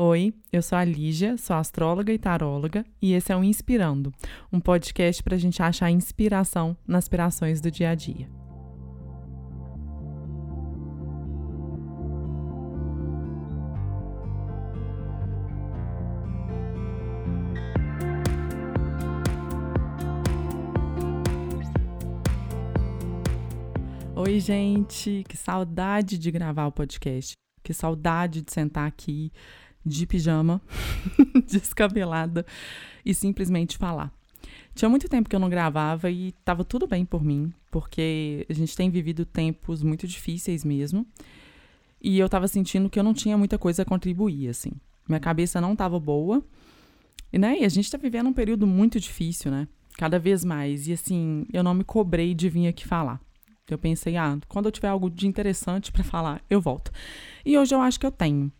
Oi, eu sou a Lígia, sou astróloga e taróloga e esse é o Inspirando, um podcast para a gente achar inspiração nas pirações do dia a dia. Oi, gente, que saudade de gravar o podcast, que saudade de sentar aqui de pijama, descabelada, e simplesmente falar. Tinha muito tempo que eu não gravava e tava tudo bem por mim, porque a gente tem vivido tempos muito difíceis mesmo, e eu tava sentindo que eu não tinha muita coisa a contribuir, assim. Minha cabeça não tava boa, e a gente tá vivendo um período muito difícil, né? Cada vez mais, e assim, eu não me cobrei de vir aqui falar. Eu pensei, quando eu tiver algo de interessante pra falar, eu volto. E hoje eu acho que eu tenho.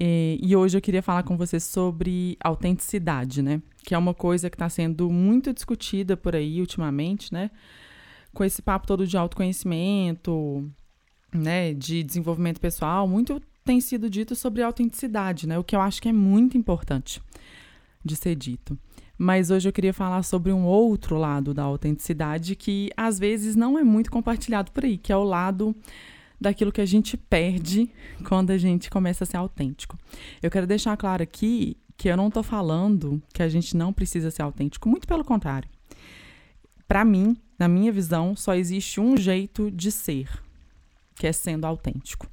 E hoje eu queria falar com você sobre autenticidade, né? Que é uma coisa que está sendo muito discutida por aí ultimamente, né? Com esse papo todo de autoconhecimento, né? De desenvolvimento pessoal, muito tem sido dito sobre autenticidade, né? O que eu acho que é muito importante de ser dito. Mas hoje eu queria falar sobre um outro lado da autenticidade que às vezes não é muito compartilhado por aí, que é o lado daquilo que a gente perde quando a gente começa a ser autêntico. Eu quero deixar claro aqui que eu não estou falando que a gente não precisa ser autêntico, muito pelo contrário. Para mim, na minha visão, só existe um jeito de ser, que é sendo autêntico.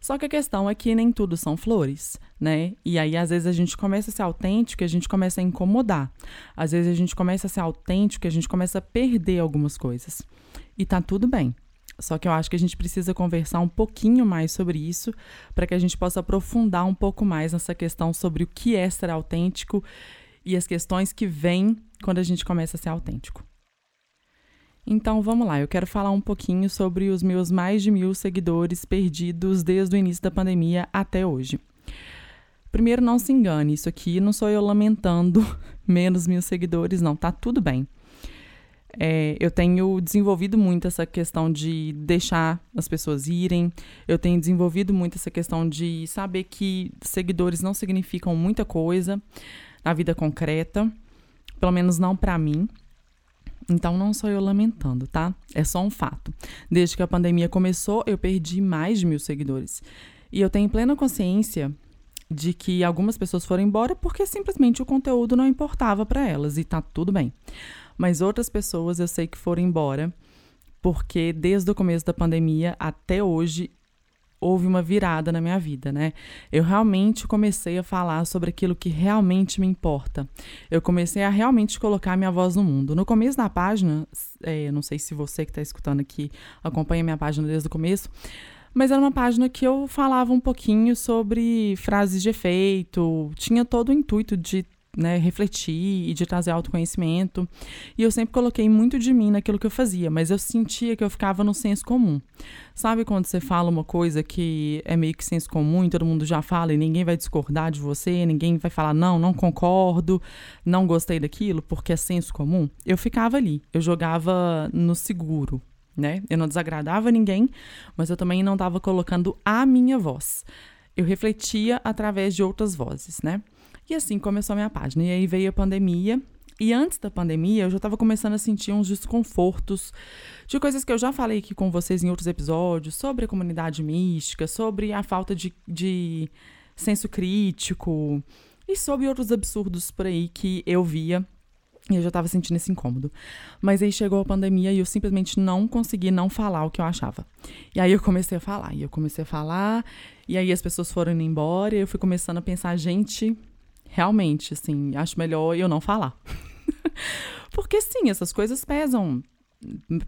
Só que a questão é que nem tudo são flores, né? E aí, às vezes, a gente começa a ser autêntico e a gente começa a incomodar. Às vezes, a gente começa a ser autêntico e a gente começa a perder algumas coisas. E tá tudo bem. Só que eu acho que a gente precisa conversar um pouquinho mais sobre isso para que a gente possa aprofundar um pouco mais nessa questão sobre o que é ser autêntico e as questões que vêm quando a gente começa a ser autêntico. Então, vamos lá. Eu quero falar um pouquinho sobre os meus mais de 1.000 seguidores perdidos desde o início da pandemia até hoje. Primeiro, não se engane. Isso aqui não sou eu lamentando menos 1.000 seguidores, não. Tá tudo bem. Eu tenho desenvolvido muito essa questão de deixar as pessoas irem. Eu tenho desenvolvido muito essa questão de saber que seguidores não significam muita coisa na vida concreta. Pelo menos não pra mim. Então, não sou eu lamentando, tá? É só um fato. Desde que a pandemia começou, eu perdi mais de 1.000 seguidores. E eu tenho plena consciência de que algumas pessoas foram embora porque simplesmente o conteúdo não importava para elas. E tá tudo bem. Mas outras pessoas eu sei que foram embora porque desde o começo da pandemia até hoje houve uma virada na minha vida, né? Eu realmente comecei a falar sobre aquilo que realmente me importa. Eu comecei a realmente colocar minha voz no mundo. No começo da página, eu não sei se você que está escutando aqui acompanha minha página desde o começo, mas era uma página que eu falava um pouquinho sobre frases de efeito, tinha todo o intuito de refletir e de trazer autoconhecimento. E eu sempre coloquei muito de mim naquilo que eu fazia, mas eu sentia que eu ficava no senso comum. Sabe quando você fala uma coisa que é meio que senso comum e todo mundo já fala e ninguém vai discordar de você, ninguém vai falar, não concordo, não gostei daquilo, porque é senso comum? Eu ficava ali, eu jogava no seguro, né? Eu não desagradava ninguém, mas eu também não estava colocando a minha voz. Eu refletia através de outras vozes, né? E assim começou a minha página. E aí veio a pandemia. E antes da pandemia, eu já estava começando a sentir uns desconfortos de coisas que eu já falei aqui com vocês em outros episódios, sobre a comunidade mística, sobre a falta de senso crítico e sobre outros absurdos por aí que eu via. E eu já estava sentindo esse incômodo. Mas aí chegou a pandemia e eu simplesmente não consegui não falar o que eu achava. E aí eu comecei a falar. E aí as pessoas foram indo embora. E eu fui começando a pensar, gente, realmente, assim, acho melhor eu não falar. Porque, sim, essas coisas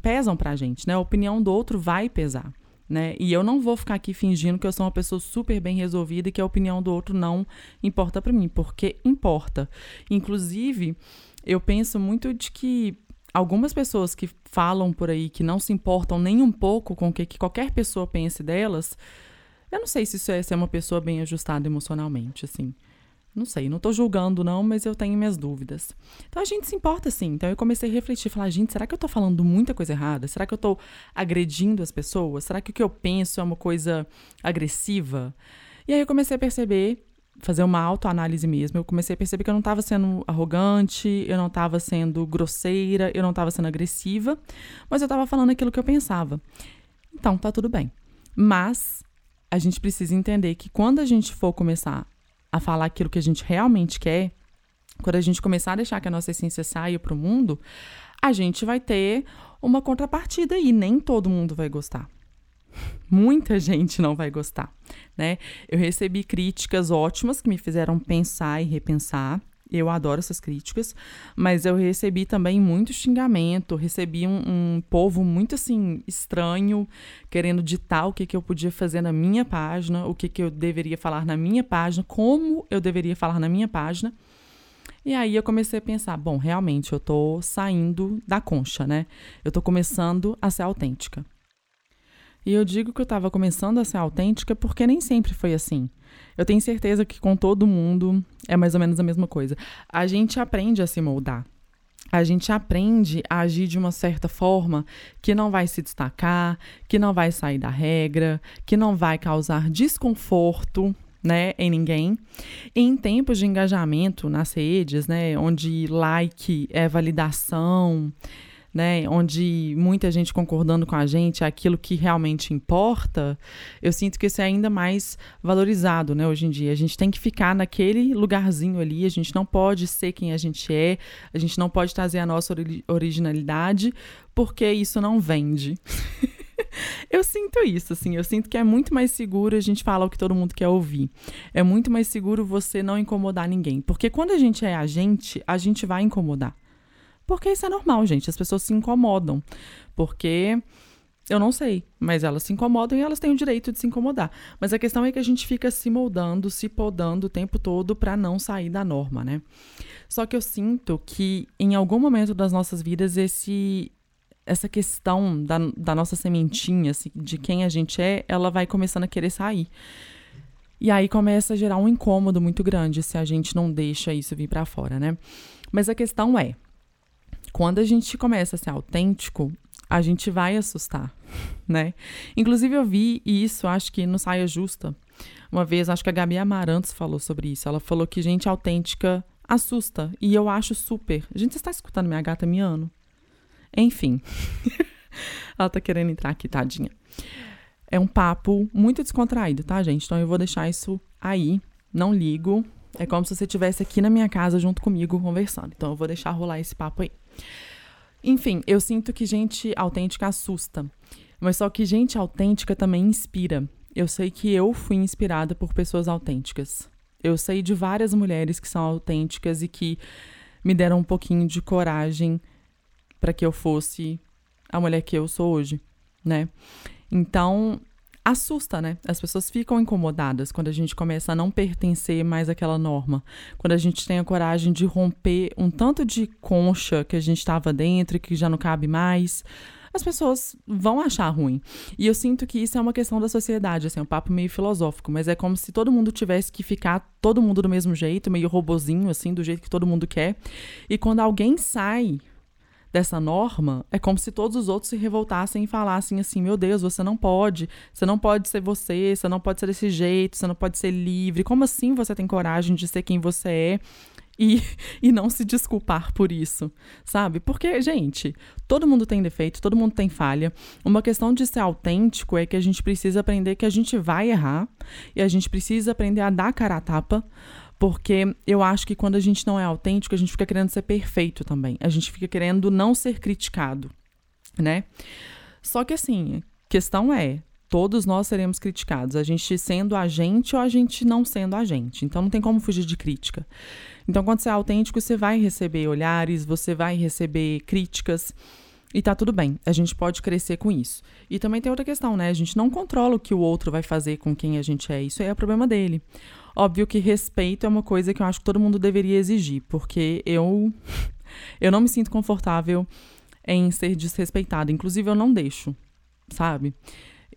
pesam pra gente, né? A opinião do outro vai pesar, né? E eu não vou ficar aqui fingindo que eu sou uma pessoa super bem resolvida e que a opinião do outro não importa pra mim, porque importa. Inclusive, eu penso muito de que algumas pessoas que falam por aí que não se importam nem um pouco com o que qualquer pessoa pense delas, eu não sei se isso é ser uma pessoa bem ajustada emocionalmente, assim. Não sei, não tô julgando não, mas eu tenho minhas dúvidas. Então a gente se importa sim. Então eu comecei a refletir, falar, gente, será que eu tô falando muita coisa errada? Será que eu tô agredindo as pessoas? Será que o que eu penso é uma coisa agressiva? E aí eu comecei a perceber fazer uma autoanálise mesmo. Eu comecei a perceber que eu não estava sendo arrogante, eu não estava sendo grosseira, eu não estava sendo agressiva, mas eu estava falando aquilo que eu pensava. Então, tá tudo bem. Mas a gente precisa entender que quando a gente for começar a falar aquilo que a gente realmente quer, quando a gente começar a deixar que a nossa essência saia para o mundo, a gente vai ter uma contrapartida e nem todo mundo vai gostar. Muita gente não vai gostar, né? Eu recebi críticas ótimas que me fizeram pensar e repensar. Eu adoro essas críticas, mas eu recebi também muito xingamento, recebi um povo muito, assim, estranho, querendo ditar o que eu podia fazer na minha página, o que eu deveria falar na minha página, como eu deveria falar na minha página. E aí eu comecei a pensar, bom, realmente eu tô saindo da concha, né? Eu tô começando a ser autêntica. E eu digo que eu estava começando a ser autêntica porque nem sempre foi assim. Eu tenho certeza que com todo mundo é mais ou menos a mesma coisa. A gente aprende a se moldar. A gente aprende a agir de uma certa forma que não vai se destacar, que não vai sair da regra, que não vai causar desconforto, né, em ninguém. Em tempos de engajamento nas redes, né, onde like é validação, né, onde muita gente concordando com a gente é aquilo que realmente importa, eu sinto que isso é ainda mais valorizado, né, hoje em dia. A gente tem que ficar naquele lugarzinho ali, a gente não pode ser quem a gente é, a gente não pode trazer a nossa originalidade, porque isso não vende. Eu sinto isso, assim, eu sinto que é muito mais seguro a gente falar o que todo mundo quer ouvir. É muito mais seguro você não incomodar ninguém, porque quando a gente é a gente vai incomodar. Porque isso é normal, gente. As pessoas se incomodam. Porque, eu não sei, mas elas se incomodam e elas têm o direito de se incomodar. Mas a questão é que a gente fica se moldando, se podando o tempo todo para não sair da norma, né? Só que eu sinto que em algum momento das nossas vidas essa questão da nossa sementinha, assim, de quem a gente é, ela vai começando a querer sair. E aí começa a gerar um incômodo muito grande se a gente não deixa isso vir para fora, né? Mas a questão é, quando a gente começa a ser autêntico, a gente vai assustar, né? Inclusive eu vi isso, acho que no Saia Justa, uma vez, acho que a Gabi Amarantos falou sobre isso. Ela falou que gente autêntica assusta, e eu acho super. Gente, você está escutando minha gata miando? Enfim, ela tá querendo entrar aqui, tadinha. É um papo muito descontraído, tá, gente? Então eu vou deixar isso aí, não ligo. É como se você estivesse aqui na minha casa junto comigo conversando. Então eu vou deixar rolar esse papo aí. Enfim, eu sinto que gente autêntica assusta, mas só que gente autêntica também inspira. Eu sei que eu fui inspirada por pessoas autênticas. Eu sei de várias mulheres que são autênticas e que me deram um pouquinho de coragem para que eu fosse a mulher que eu sou hoje, né? Então, assusta, né? As pessoas ficam incomodadas quando a gente começa a não pertencer mais àquela norma. Quando a gente tem a coragem de romper um tanto de concha que a gente estava dentro e que já não cabe mais, as pessoas vão achar ruim. E eu sinto que isso é uma questão da sociedade, assim, um papo meio filosófico, mas é como se todo mundo tivesse que ficar todo mundo do mesmo jeito, meio robozinho, assim, do jeito que todo mundo quer. E quando alguém sai dessa norma, é como se todos os outros se revoltassem e falassem assim, meu Deus, você não pode ser você não pode ser desse jeito, você não pode ser livre, como assim você tem coragem de ser quem você é e não se desculpar por isso, sabe? Porque, gente, todo mundo tem defeito, todo mundo tem falha, uma questão de ser autêntico é que a gente precisa aprender que a gente vai errar e a gente precisa aprender a dar cara a tapa. Porque eu acho que quando a gente não é autêntico, a gente fica querendo ser perfeito também. A gente fica querendo não ser criticado, né? Só que assim, a questão é, todos nós seremos criticados. A gente sendo a gente ou a gente não sendo a gente. Então não tem como fugir de crítica. Então quando você é autêntico, você vai receber olhares, você vai receber críticas. E tá tudo bem, a gente pode crescer com isso. E também tem outra questão, né? A gente não controla o que o outro vai fazer com quem a gente é. Isso aí é o problema dele. Óbvio que respeito é uma coisa que eu acho que todo mundo deveria exigir, porque eu não me sinto confortável em ser desrespeitada. Inclusive, eu não deixo, sabe?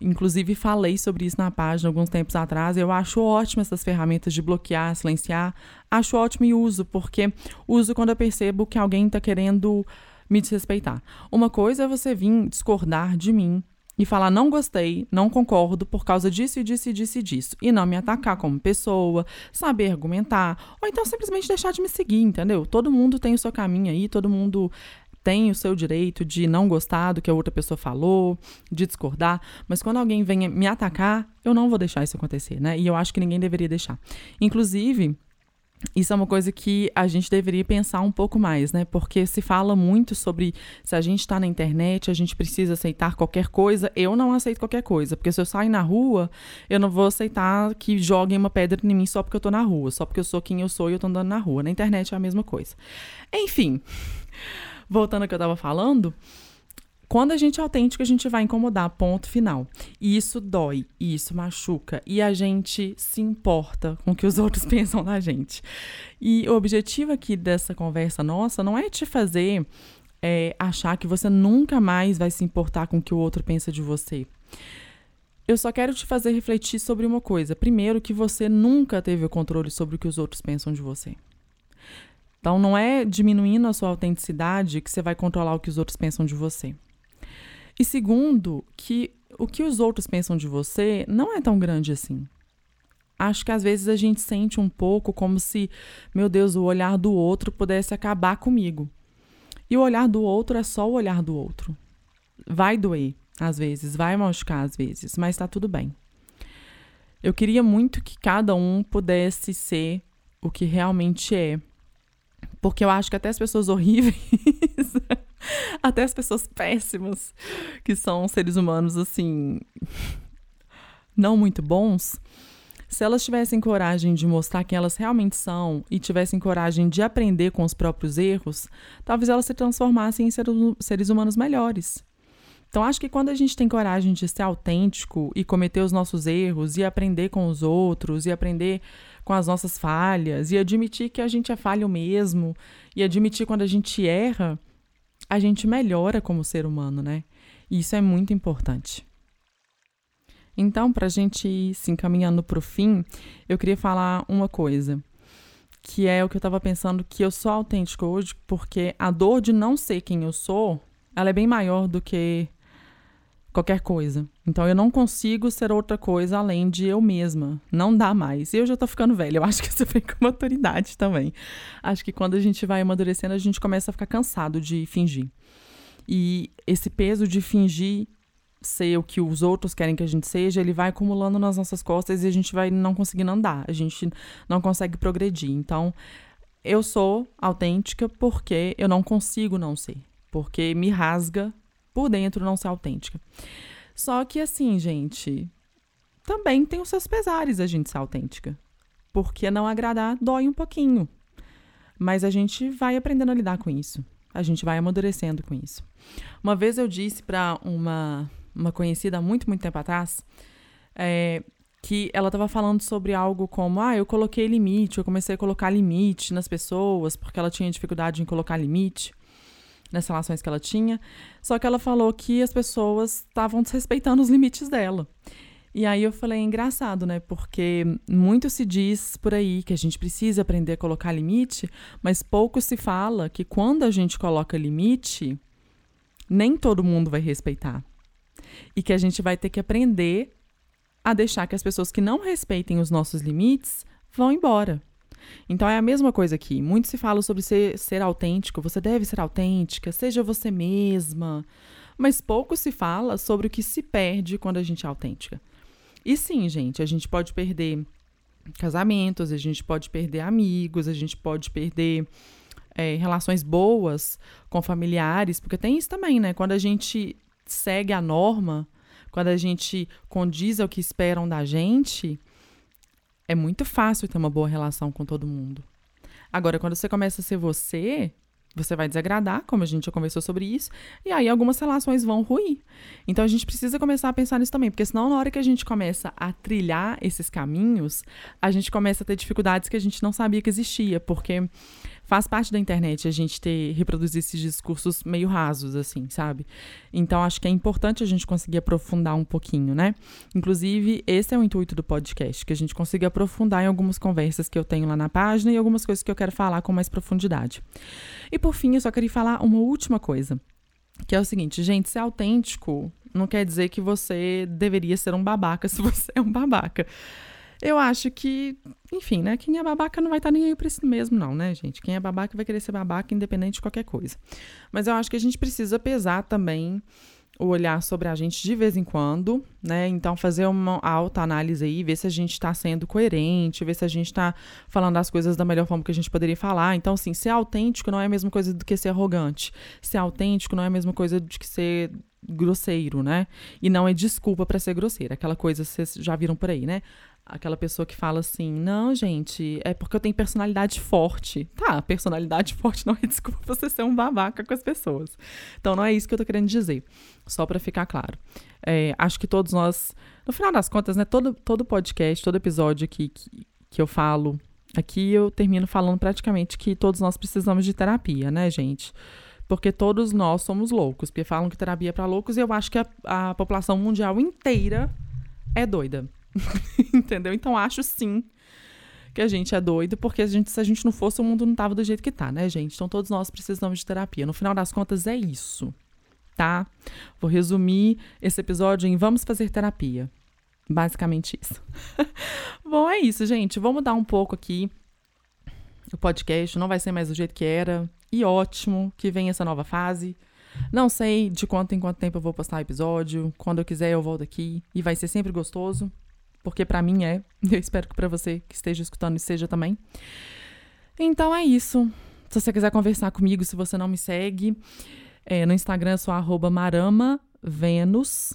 Inclusive, falei sobre isso na página alguns tempos atrás. Eu acho ótimo essas ferramentas de bloquear, silenciar. Acho ótimo e uso, porque uso quando eu percebo que alguém tá querendo me desrespeitar. Uma coisa é você vir discordar de mim, e falar não gostei, não concordo por causa disso e disso e disso e disso. E não me atacar como pessoa, saber argumentar, ou então simplesmente deixar de me seguir, entendeu? Todo mundo tem o seu caminho aí, todo mundo tem o seu direito de não gostar do que a outra pessoa falou, de discordar, mas quando alguém vem me atacar, eu não vou deixar isso acontecer, né? E eu acho que ninguém deveria deixar. Inclusive, isso é uma coisa que a gente deveria pensar um pouco mais, né? Porque se fala muito sobre se a gente está na internet, a gente precisa aceitar qualquer coisa. Eu não aceito qualquer coisa, porque se eu sair na rua, eu não vou aceitar que joguem uma pedra em mim só porque eu tô na rua, só porque eu sou quem eu sou e eu tô andando na rua. Na internet é a mesma coisa. Enfim, voltando ao que eu estava falando, quando a gente é autêntico, a gente vai incomodar, ponto final. E isso dói, e isso machuca, e a gente se importa com o que os outros pensam da gente. E o objetivo aqui dessa conversa nossa não é te fazer achar que você nunca mais vai se importar com o que o outro pensa de você. Eu só quero te fazer refletir sobre uma coisa. Primeiro, que você nunca teve o controle sobre o que os outros pensam de você. Então, não é diminuindo a sua autenticidade que você vai controlar o que os outros pensam de você. E segundo, que o que os outros pensam de você não é tão grande assim. Acho que às vezes a gente sente um pouco como se, meu Deus, o olhar do outro pudesse acabar comigo. E o olhar do outro é só o olhar do outro. Vai doer, às vezes, vai machucar às vezes, mas tá tudo bem. Eu queria muito que cada um pudesse ser o que realmente é. Porque eu acho que até as pessoas horríveis, até as pessoas péssimas, que são seres humanos, assim, não muito bons, se elas tivessem coragem de mostrar quem elas realmente são e tivessem coragem de aprender com os próprios erros, talvez elas se transformassem em seres humanos melhores. Então, acho que quando a gente tem coragem de ser autêntico e cometer os nossos erros e aprender com os outros e aprender com as nossas falhas e admitir que a gente é falho mesmo e admitir quando a gente erra, a gente melhora como ser humano, né? E isso é muito importante. Então, para a gente ir se encaminhando para o fim, eu queria falar uma coisa, que é o que eu estava pensando, que eu sou autêntico hoje porque a dor de não ser quem eu sou, ela é bem maior do que qualquer coisa. Então, eu não consigo ser outra coisa além de eu mesma. Não dá mais. E eu já tô ficando velha. Eu acho que isso vem com maturidade também. Acho que quando a gente vai amadurecendo, a gente começa a ficar cansado de fingir. E esse peso de fingir ser o que os outros querem que a gente seja, ele vai acumulando nas nossas costas e a gente vai não conseguindo andar. A gente não consegue progredir. Então, eu sou autêntica porque eu não consigo não ser. Porque me rasga por dentro não ser autêntica. Só que assim, gente, também tem os seus pesares a gente ser autêntica. Porque não agradar dói um pouquinho. Mas a gente vai aprendendo a lidar com isso. A gente vai amadurecendo com isso. Uma vez eu disse para uma conhecida há muito, muito tempo atrás, que ela estava falando sobre algo como, eu coloquei limite, eu comecei a colocar limite nas pessoas, porque ela tinha dificuldade em colocar limite nas relações que ela tinha, só que ela falou que as pessoas estavam desrespeitando os limites dela. E aí eu falei, engraçado, né? Porque muito se diz por aí que a gente precisa aprender a colocar limite, mas pouco se fala que quando a gente coloca limite, nem todo mundo vai respeitar. E que a gente vai ter que aprender a deixar que as pessoas que não respeitem os nossos limites vão embora. Então, é a mesma coisa aqui. Muito se fala sobre ser autêntico. Você deve ser autêntica, seja você mesma. Mas pouco se fala sobre o que se perde quando a gente é autêntica. E sim, gente, a gente pode perder casamentos, a gente pode perder amigos, a gente pode perder relações boas com familiares. Porque tem isso também, né? Quando a gente segue a norma, quando a gente condiz ao que esperam da gente, é muito fácil ter uma boa relação com todo mundo. Agora, quando você começa a ser você, você vai desagradar, como a gente já conversou sobre isso, e aí algumas relações vão ruir. Então, a gente precisa começar a pensar nisso também, porque senão, na hora que a gente começa a trilhar esses caminhos, a gente começa a ter dificuldades que a gente não sabia que existia, porque faz parte da internet a gente reproduzir esses discursos meio rasos, assim, sabe? Então, acho que é importante a gente conseguir aprofundar um pouquinho, né? Inclusive, esse é o intuito do podcast, que a gente consiga aprofundar em algumas conversas que eu tenho lá na página e algumas coisas que eu quero falar com mais profundidade. E, por fim, eu só queria falar uma última coisa, que é o seguinte, gente, ser autêntico Não quer dizer que você deveria ser um babaca se você é um babaca. Eu acho que, enfim, né? Quem é babaca não vai estar nem aí pra si mesmo, não, né, gente? Quem é babaca vai querer ser babaca independente de qualquer coisa. Mas eu acho que a gente precisa pesar também o olhar sobre a gente de vez em quando, né? Então, fazer uma autoanálise aí, ver se a gente está sendo coerente, ver se a gente está falando as coisas da melhor forma que a gente poderia falar. Então, assim, ser autêntico não é a mesma coisa do que ser arrogante. Ser autêntico não é a mesma coisa do que ser grosseiro, né? E não é desculpa para ser grosseiro. Aquela coisa, vocês já viram por aí, né? Aquela pessoa que fala assim, não, gente, é porque eu tenho personalidade forte. Tá, personalidade forte não é desculpa você ser um babaca com as pessoas. Então, não é isso que eu tô querendo dizer, só pra ficar claro. É, acho que todos nós, no final das contas, né, todo podcast, todo episódio aqui que eu falo, aqui eu termino falando praticamente que todos nós precisamos de terapia, né, gente? Porque todos nós somos loucos, porque falam que terapia é pra loucos, e eu acho que a população mundial inteira é doida. Entendeu? Então acho sim que a gente é doido, porque se a gente não fosse, o mundo não tava do jeito que tá, né, gente? Então todos nós precisamos de terapia. No final das contas é isso, tá? Vou resumir esse episódio em vamos fazer terapia. Basicamente isso. Bom, é isso, gente. Vou mudar um pouco aqui o podcast, não vai ser mais do jeito que era. E ótimo que vem essa nova fase. Não sei de quanto em quanto tempo eu vou postar episódio. Quando eu quiser eu volto aqui e vai ser sempre gostoso. Porque pra mim é, eu espero que pra você que esteja escutando seja também. Então é isso. Se você quiser conversar comigo, se você não me segue, no Instagram eu sou @maramavenus.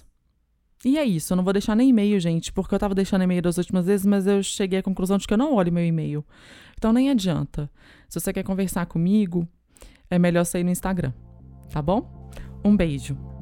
E é isso, eu não vou deixar nem e-mail, gente, porque eu tava deixando e-mail das últimas vezes, mas eu cheguei à conclusão de que eu não olho meu e-mail. Então nem adianta. Se você quer conversar comigo, é melhor sair no Instagram, tá bom? Um beijo.